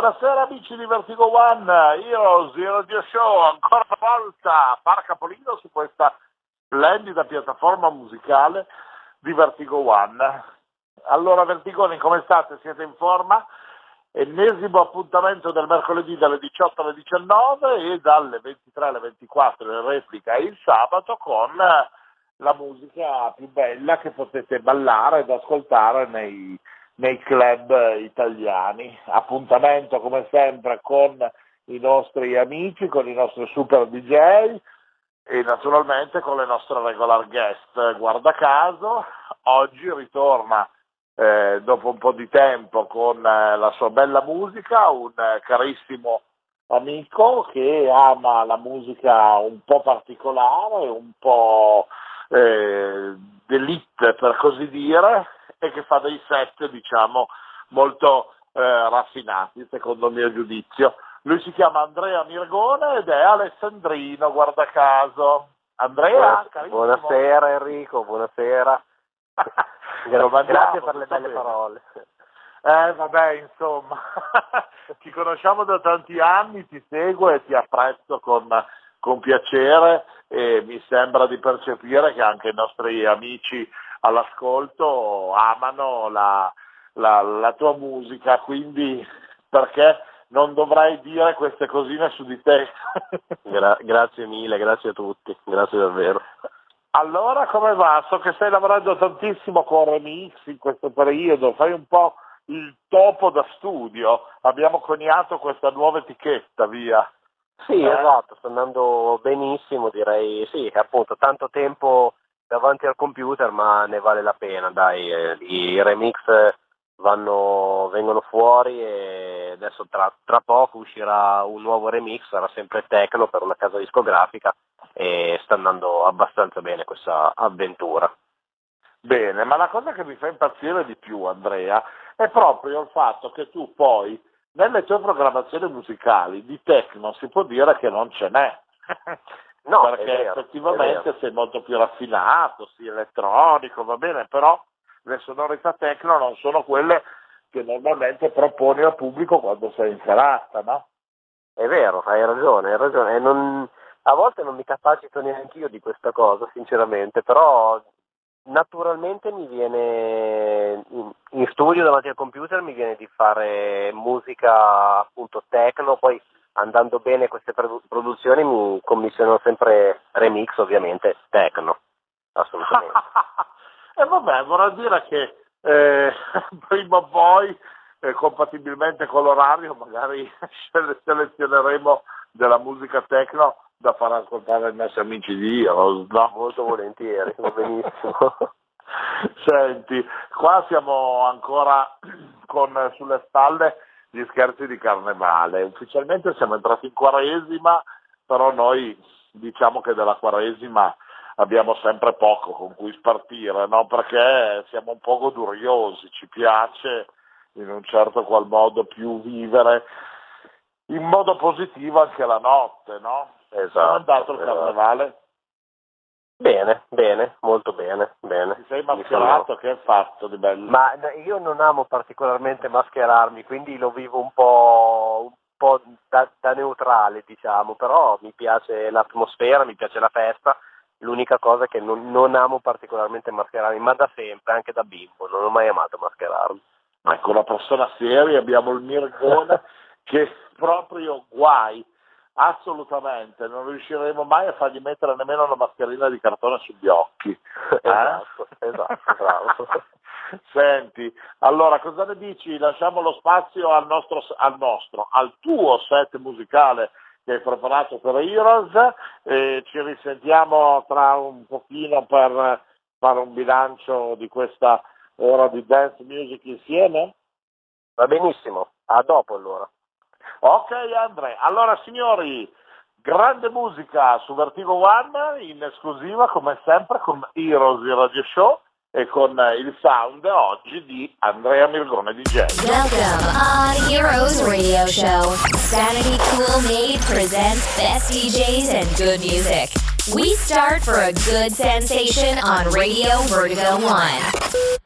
Buonasera amici di Vertigo One, Heroes Radio Show, ancora una volta Parcapolino su questa splendida piattaforma musicale di Vertigo One. Allora Vertigoni, come state? Siete in forma? Ennesimo appuntamento del mercoledì dalle 18 alle 19 e dalle 23 alle 24 in replica il sabato con la musica più bella che potete ballare ed ascoltare nei club italiani. Appuntamento come sempre con i nostri amici, con i nostri super DJ e naturalmente con le nostre regular guest. Guarda caso oggi ritorna dopo un po' di tempo con la sua bella musica un carissimo amico che ama la musica un po' particolare, un po' d'élite per così dire, e che fa dei set diciamo molto raffinati secondo il mio giudizio. Lui si chiama Andrea Mirgogne ed è alessandrino, guarda caso. Andrea, buonasera Enrico, buonasera. Grazie per le belle parole. Vabbè, insomma, ci conosciamo da tanti anni, ti seguo e ti apprezzo con piacere e mi sembra di percepire che anche i nostri amici all'ascolto amano la tua musica, quindi perché non dovrei dire queste cosine su di te. Grazie mille, grazie a tutti, grazie davvero. Allora come va? So che stai lavorando tantissimo con remix in questo periodo, fai un po' il topo da studio, abbiamo coniato questa nuova etichetta, via. Sì, esatto, sta andando benissimo direi, sì, appunto tanto tempo davanti al computer, ma ne vale la pena, dai, i remix vengono fuori e adesso tra poco uscirà un nuovo remix, sarà sempre techno per una casa discografica e sta andando abbastanza bene questa avventura. Bene, ma la cosa che mi fa impazzire di più, Andrea, è proprio il fatto che tu poi nelle tue programmazioni musicali di techno si può dire che non ce n'è. No, perché vero, effettivamente sei molto più raffinato, sì, elettronico, va bene, però le sonorità techno non sono quelle che normalmente proponi al pubblico quando sei in serata, no? È vero, hai ragione. E a volte non mi capacito neanche io di questa cosa, sinceramente, però naturalmente mi viene in studio davanti al computer, mi viene di fare musica appunto techno, poi andando bene queste produzioni mi commissionano sempre remix, ovviamente techno, assolutamente. E vabbè, vorrà dire che prima o poi, compatibilmente con l'orario, magari selezioneremo della musica techno da far ascoltare ai nostri amici di Heroes, no? Molto volentieri, va benissimo. Senti, qua siamo ancora con sulle spalle gli scherzi di carnevale, ufficialmente siamo entrati in quaresima, però noi diciamo che della quaresima abbiamo sempre poco con cui spartire, no? Perché siamo un po' goduriosi, ci piace in un certo qual modo più vivere in modo positivo anche la notte, no? Esatto. Come è andato il carnevale? Bene, molto bene. Ti sei mascherato, che hai fatto di bello? Ma io non amo particolarmente mascherarmi, quindi lo vivo un po' da neutrale, diciamo, però mi piace l'atmosfera, mi piace la festa, l'unica cosa è che non amo particolarmente mascherarmi, ma da sempre, anche da bimbo, non ho mai amato mascherarmi. Ecco, una persona seria, abbiamo il Mirgogne che proprio guai. Assolutamente, non riusciremo mai a fargli mettere nemmeno una mascherina di cartone sugli occhi. Esatto, bravo. Senti, allora cosa ne dici? Lasciamo lo spazio al tuo set musicale che hai preparato per Heroes e ci risentiamo tra un pochino per fare un bilancio di questa ora di dance music insieme? Va benissimo, a dopo allora. Ok Andrea, allora signori, grande musica su Vertigo One in esclusiva come sempre con Heroes Radio Show e con il sound oggi di Andrea Mirgogne DJ. Welcome on Heroes Radio Show. Santi Coolmade presents best DJs and good music. We start for a good sensation on Radio Vertigo One.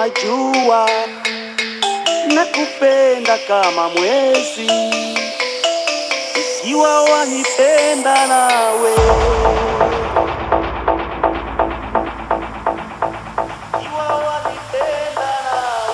najua nakupenda kama mwezi, ikiwa wanipenda nawe, ikiwa wanipenda nawe.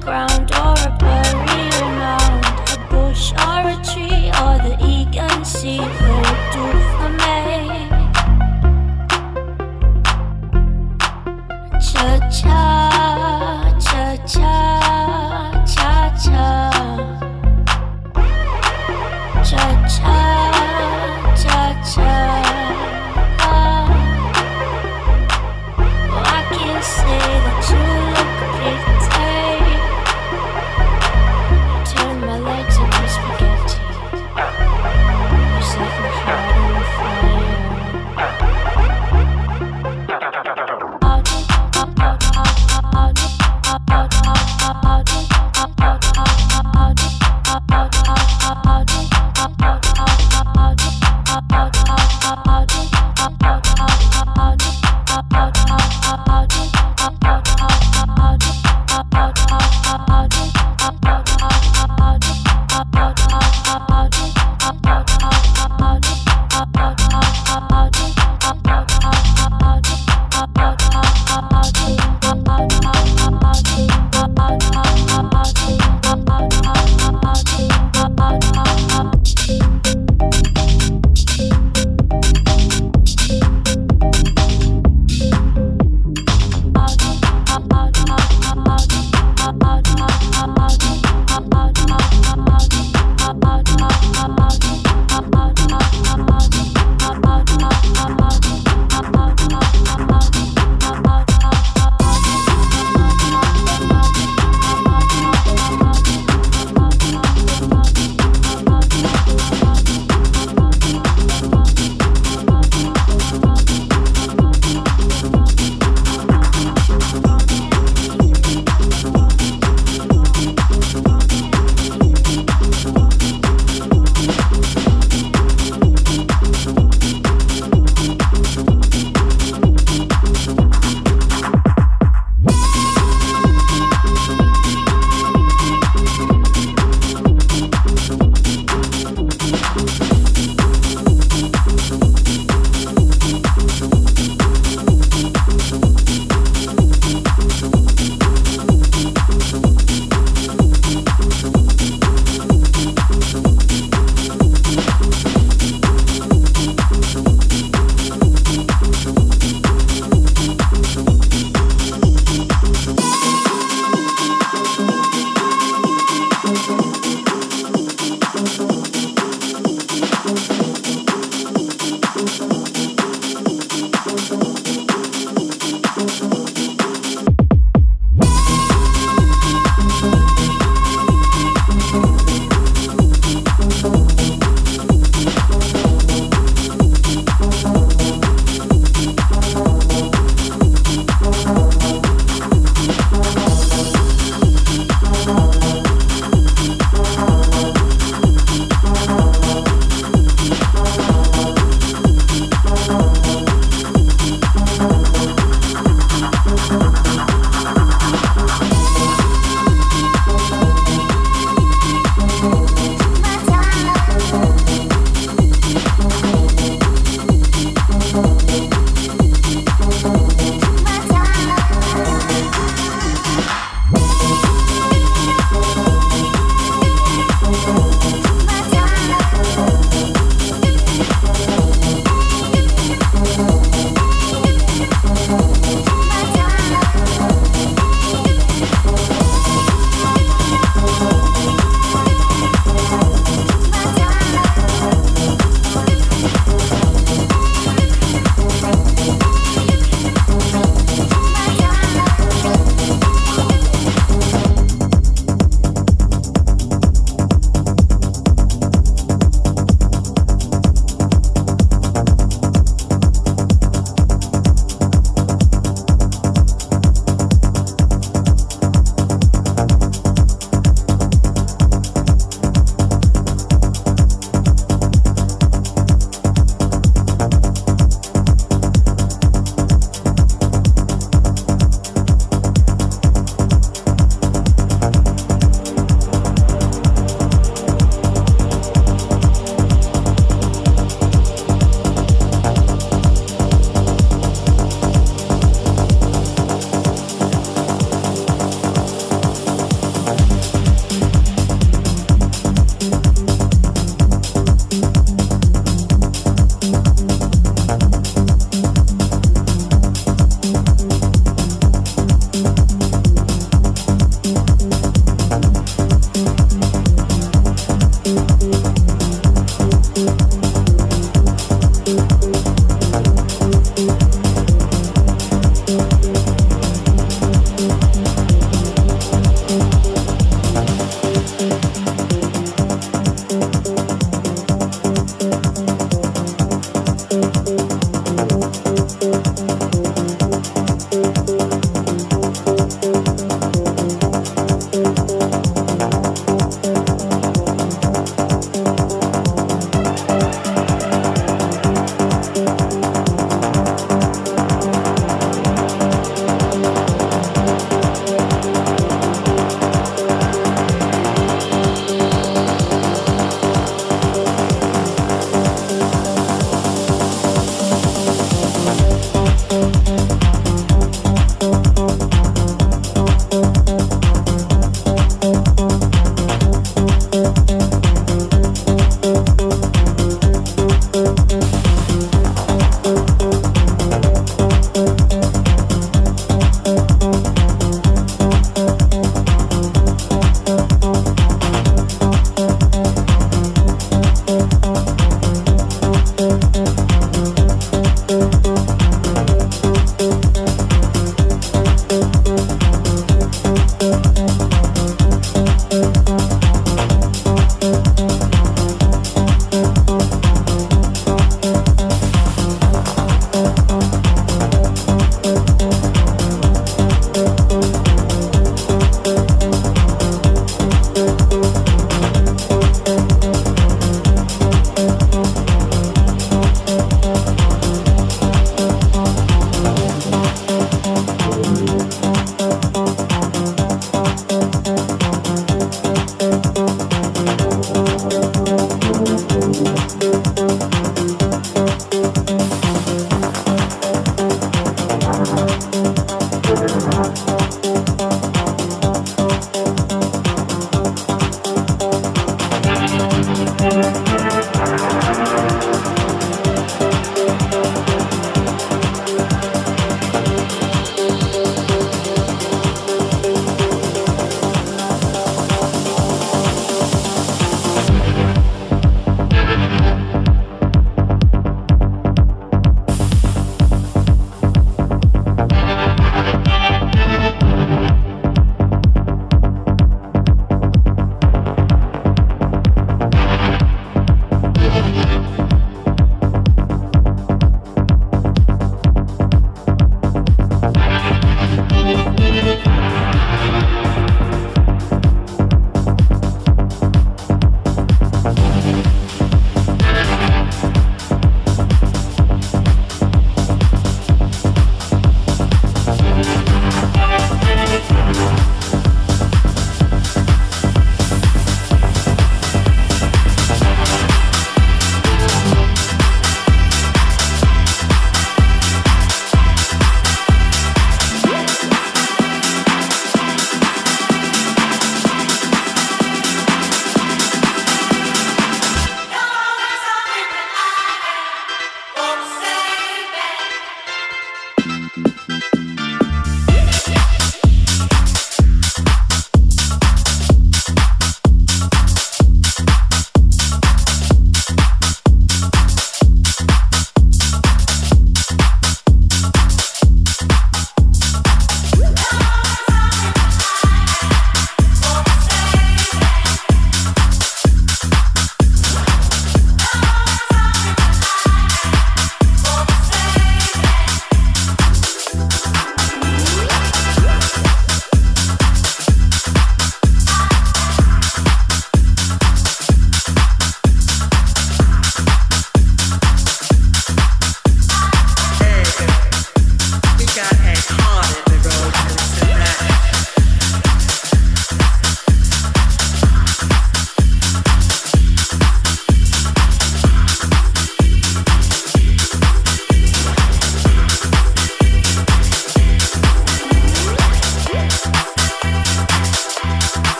Ground or a burial mound, a bush or a tree.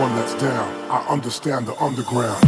one that's down. I understand the underground.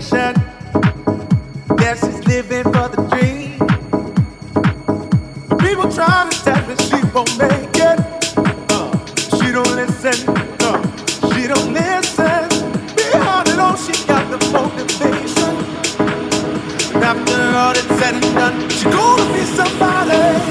addiction. Yeah, she's living for the dream. People try to tell her she won't make it. She don't listen. She don't listen. Behind it all, she got the motivation. But after all it's said and done, she gonna be somebody.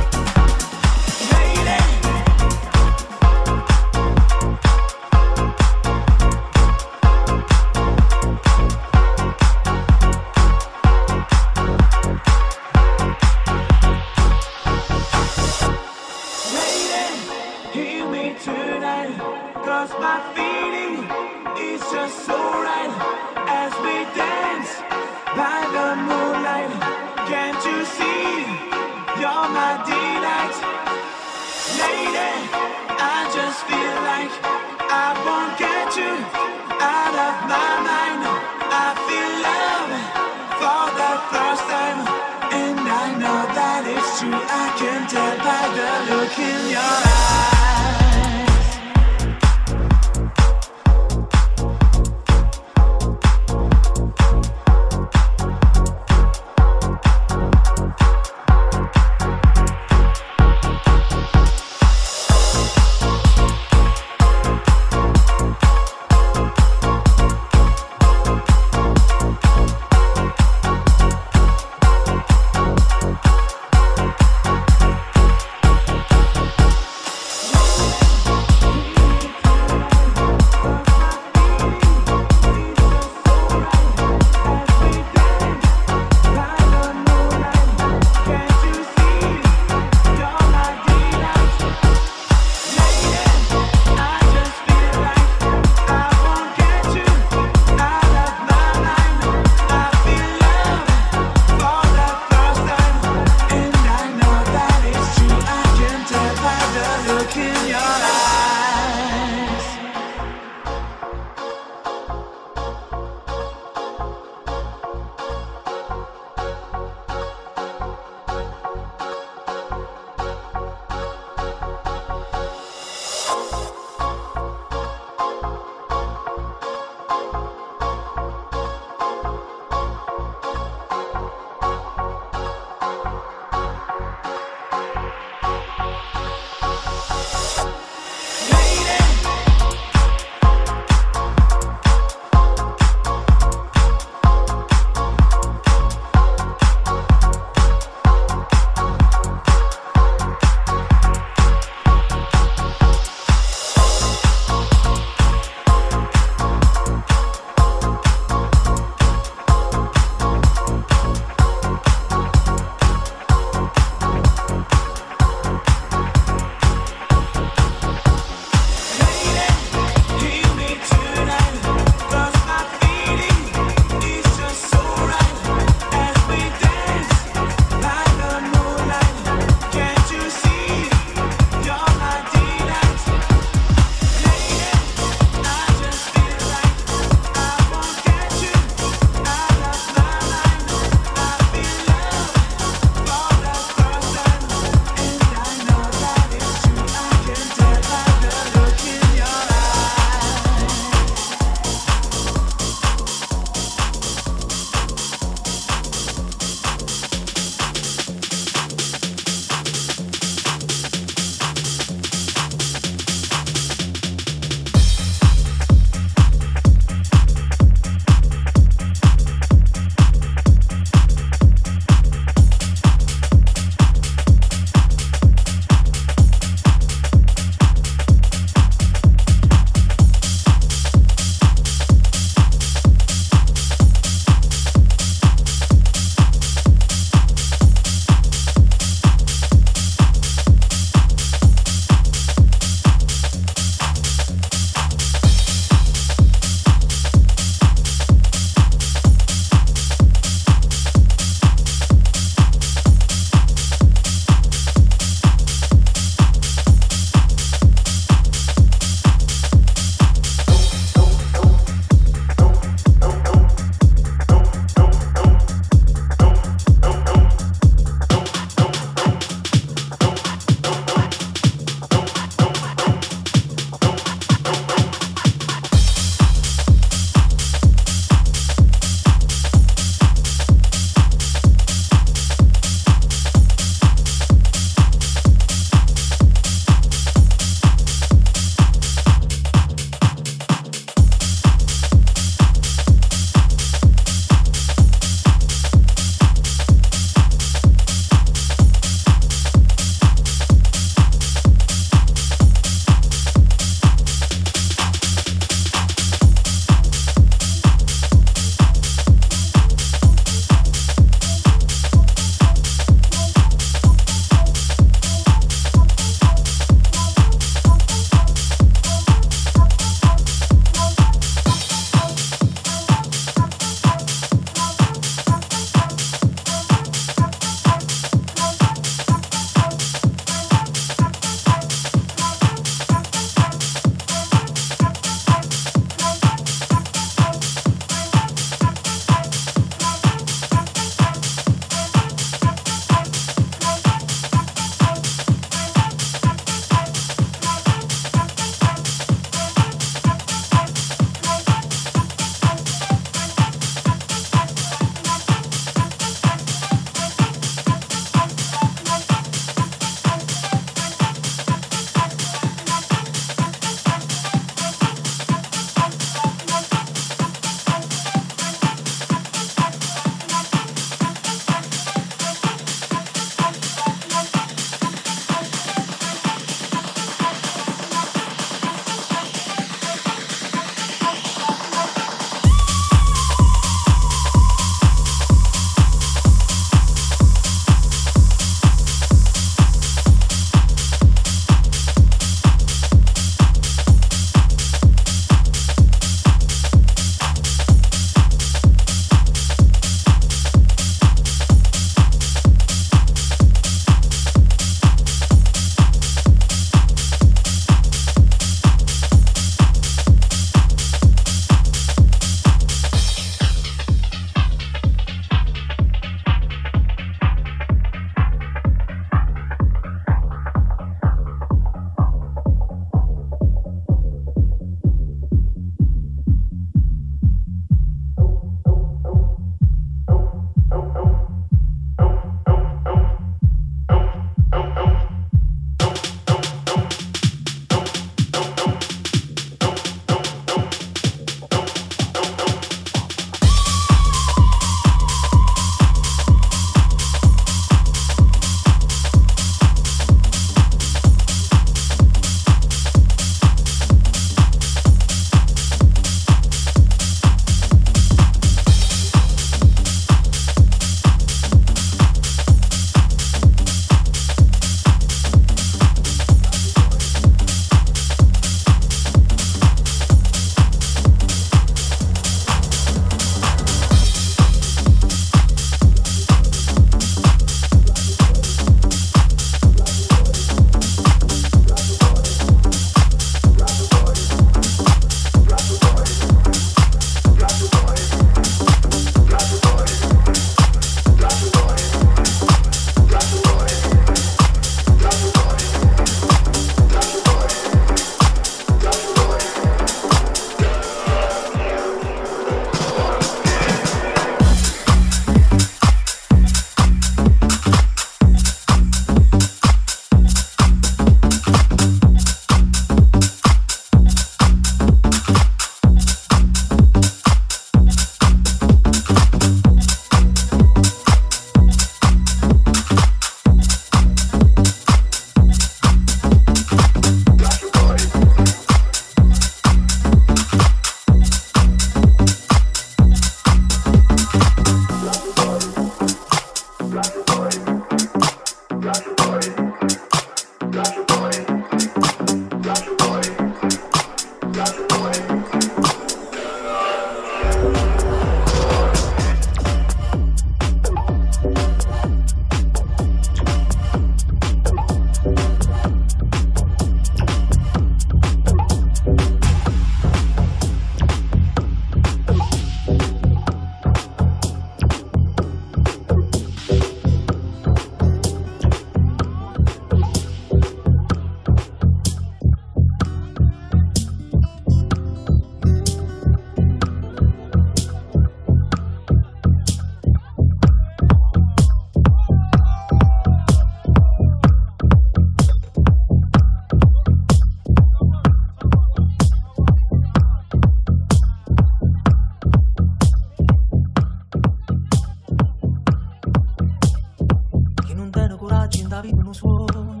un suono,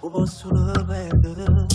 o posso perdere.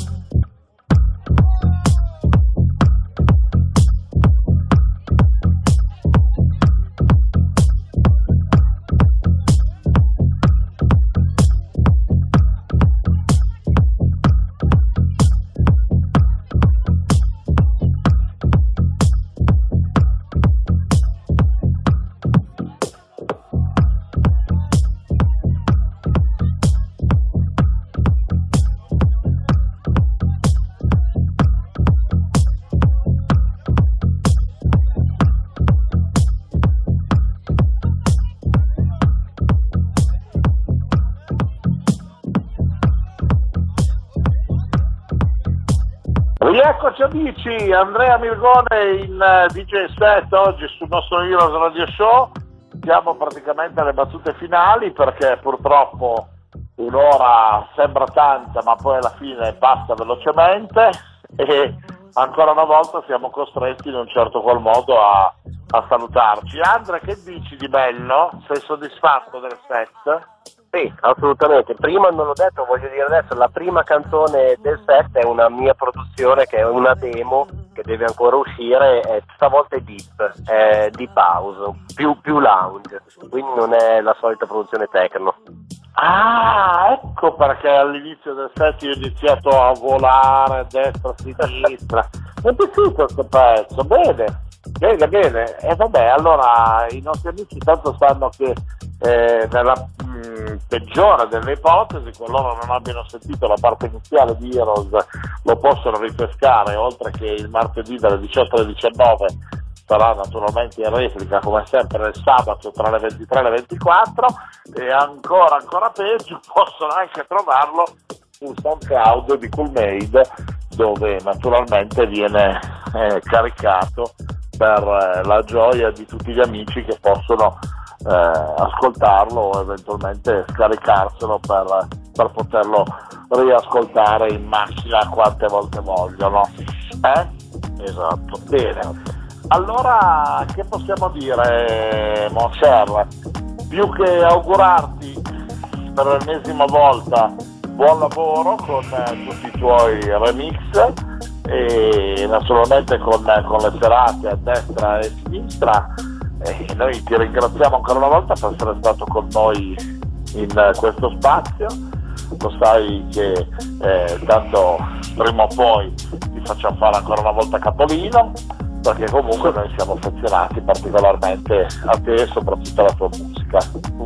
Eccoci amici, Andrea Mirgogne in DJ set oggi sul nostro Heroes Radio Show. Siamo praticamente alle battute finali perché purtroppo un'ora sembra tanta ma poi alla fine passa velocemente e ancora una volta siamo costretti in un certo qual modo a salutarci. Andrea, che dici di bello? Sei soddisfatto del set? Sì, assolutamente. Prima non l'ho detto, voglio dire adesso, la prima canzone del set è una mia produzione che è una demo che deve ancora uscire, stavolta è deep, è deep house, più lounge, quindi non è la solita produzione techno. Ah, ecco perché all'inizio del set io ho iniziato a volare a destra, a sinistra. Mi è piaciuto questo pezzo, bene. E vabbè, allora i nostri amici tanto sanno che nella peggiore delle ipotesi, qualora non abbiano sentito la parte iniziale di Heroes, lo possono ripescare, oltre che il martedì dalle 18 alle 19 sarà naturalmente in replica come sempre il sabato tra le 23 e le 24 e ancora peggio possono anche trovarlo sul SoundCloud di Coolmade, dove naturalmente viene caricato per la gioia di tutti gli amici che possono ascoltarlo o eventualmente scaricarselo per poterlo riascoltare in macchina quante volte vogliono. Esatto, bene. Allora che possiamo dire, Monser? Più che augurarti per l'ennesima volta buon lavoro con tutti i tuoi remix e naturalmente con le serate a destra e a sinistra, e noi ti ringraziamo ancora una volta per essere stato con noi in questo spazio. Lo sai che tanto prima o poi ti facciamo fare ancora una volta capolino, perché comunque noi siamo affezionati particolarmente a te e soprattutto alla tua musica.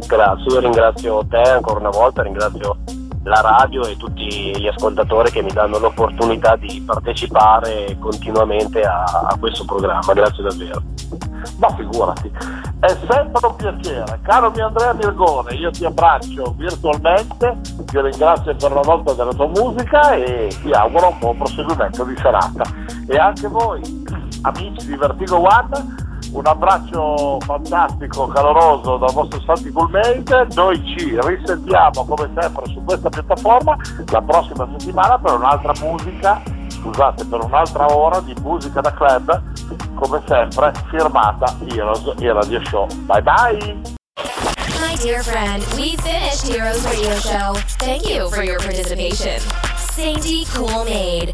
Grazie, io ringrazio te ancora una volta, ringrazio la radio e tutti gli ascoltatori che mi danno l'opportunità di partecipare continuamente a questo programma, grazie davvero. Ma figurati, è sempre un piacere, caro mio Andrea Mirgogne, io ti abbraccio virtualmente, ti ringrazio per una volta della tua musica e ti auguro un buon proseguimento di serata. E anche voi, amici di Vertigo One, un abbraccio fantastico, caloroso dal vostro Santi Cool. Noi ci risentiamo come sempre su questa piattaforma la prossima settimana per un'altra ora di musica da club, come sempre firmata Heroes e Radio Show. Bye bye! My dear friend, we finished Heroes Radio Show. Thank you for your participation. Santi Coolmade